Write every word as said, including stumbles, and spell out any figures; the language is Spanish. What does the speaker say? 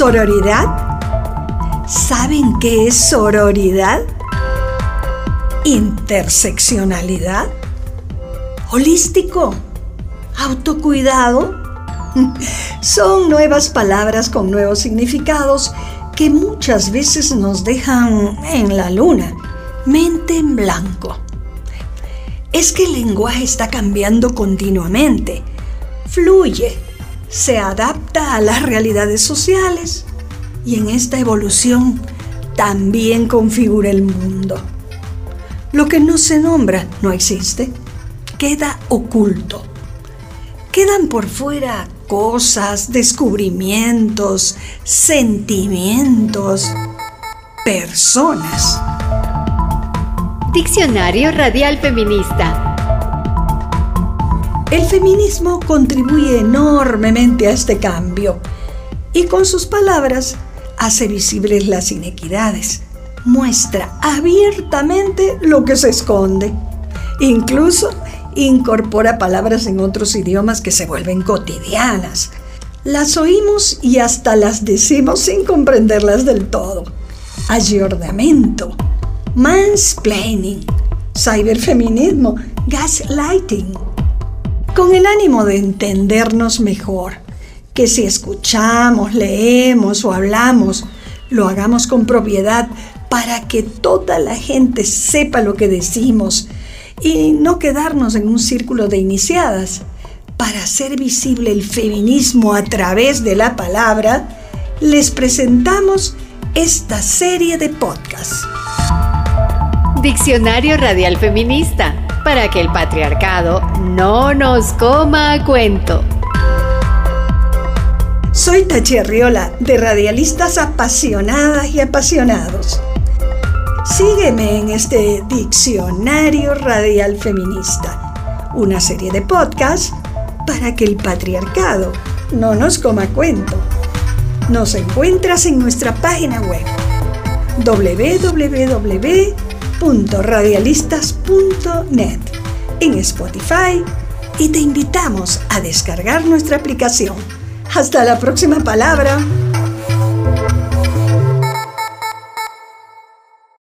¿Sororidad? ¿Saben qué es sororidad? ¿Interseccionalidad? ¿Holístico? ¿Autocuidado? Son nuevas palabras con nuevos significados que muchas veces nos dejan en la luna, mente en blanco. Es que el lenguaje está cambiando continuamente, fluye, se adapta a las realidades sociales y en esta evolución también configura el mundo. Lo que no se nombra no existe, queda oculto. Quedan por fuera cosas, descubrimientos, sentimientos, personas. Diccionario Radial Feminista. El feminismo contribuye enormemente a este cambio y con sus palabras hace visibles las inequidades, muestra abiertamente lo que se esconde, incluso incorpora palabras en otros idiomas que se vuelven cotidianas. Las oímos y hasta las decimos sin comprenderlas del todo. Ayornamiento, mansplaining, ciberfeminismo, gaslighting. Con el ánimo de entendernos mejor, que si escuchamos, leemos o hablamos, lo hagamos con propiedad para que toda la gente sepa lo que decimos y no quedarnos en un círculo de iniciadas. Para hacer visible el feminismo a través de la palabra, les presentamos esta serie de podcasts. Diccionario Radial Feminista, para que el patriarcado no nos coma a cuento. Soy Tachi Arriola, de Radialistas Apasionadas y Apasionados. Sígueme en este Diccionario Radial Feminista, una serie de podcasts para que el patriarcado no nos coma cuento. Nos encuentras en nuestra página web doble u doble u doble u punto radialistas punto net, en Spotify, y te invitamos a descargar nuestra aplicación. Hasta la próxima palabra.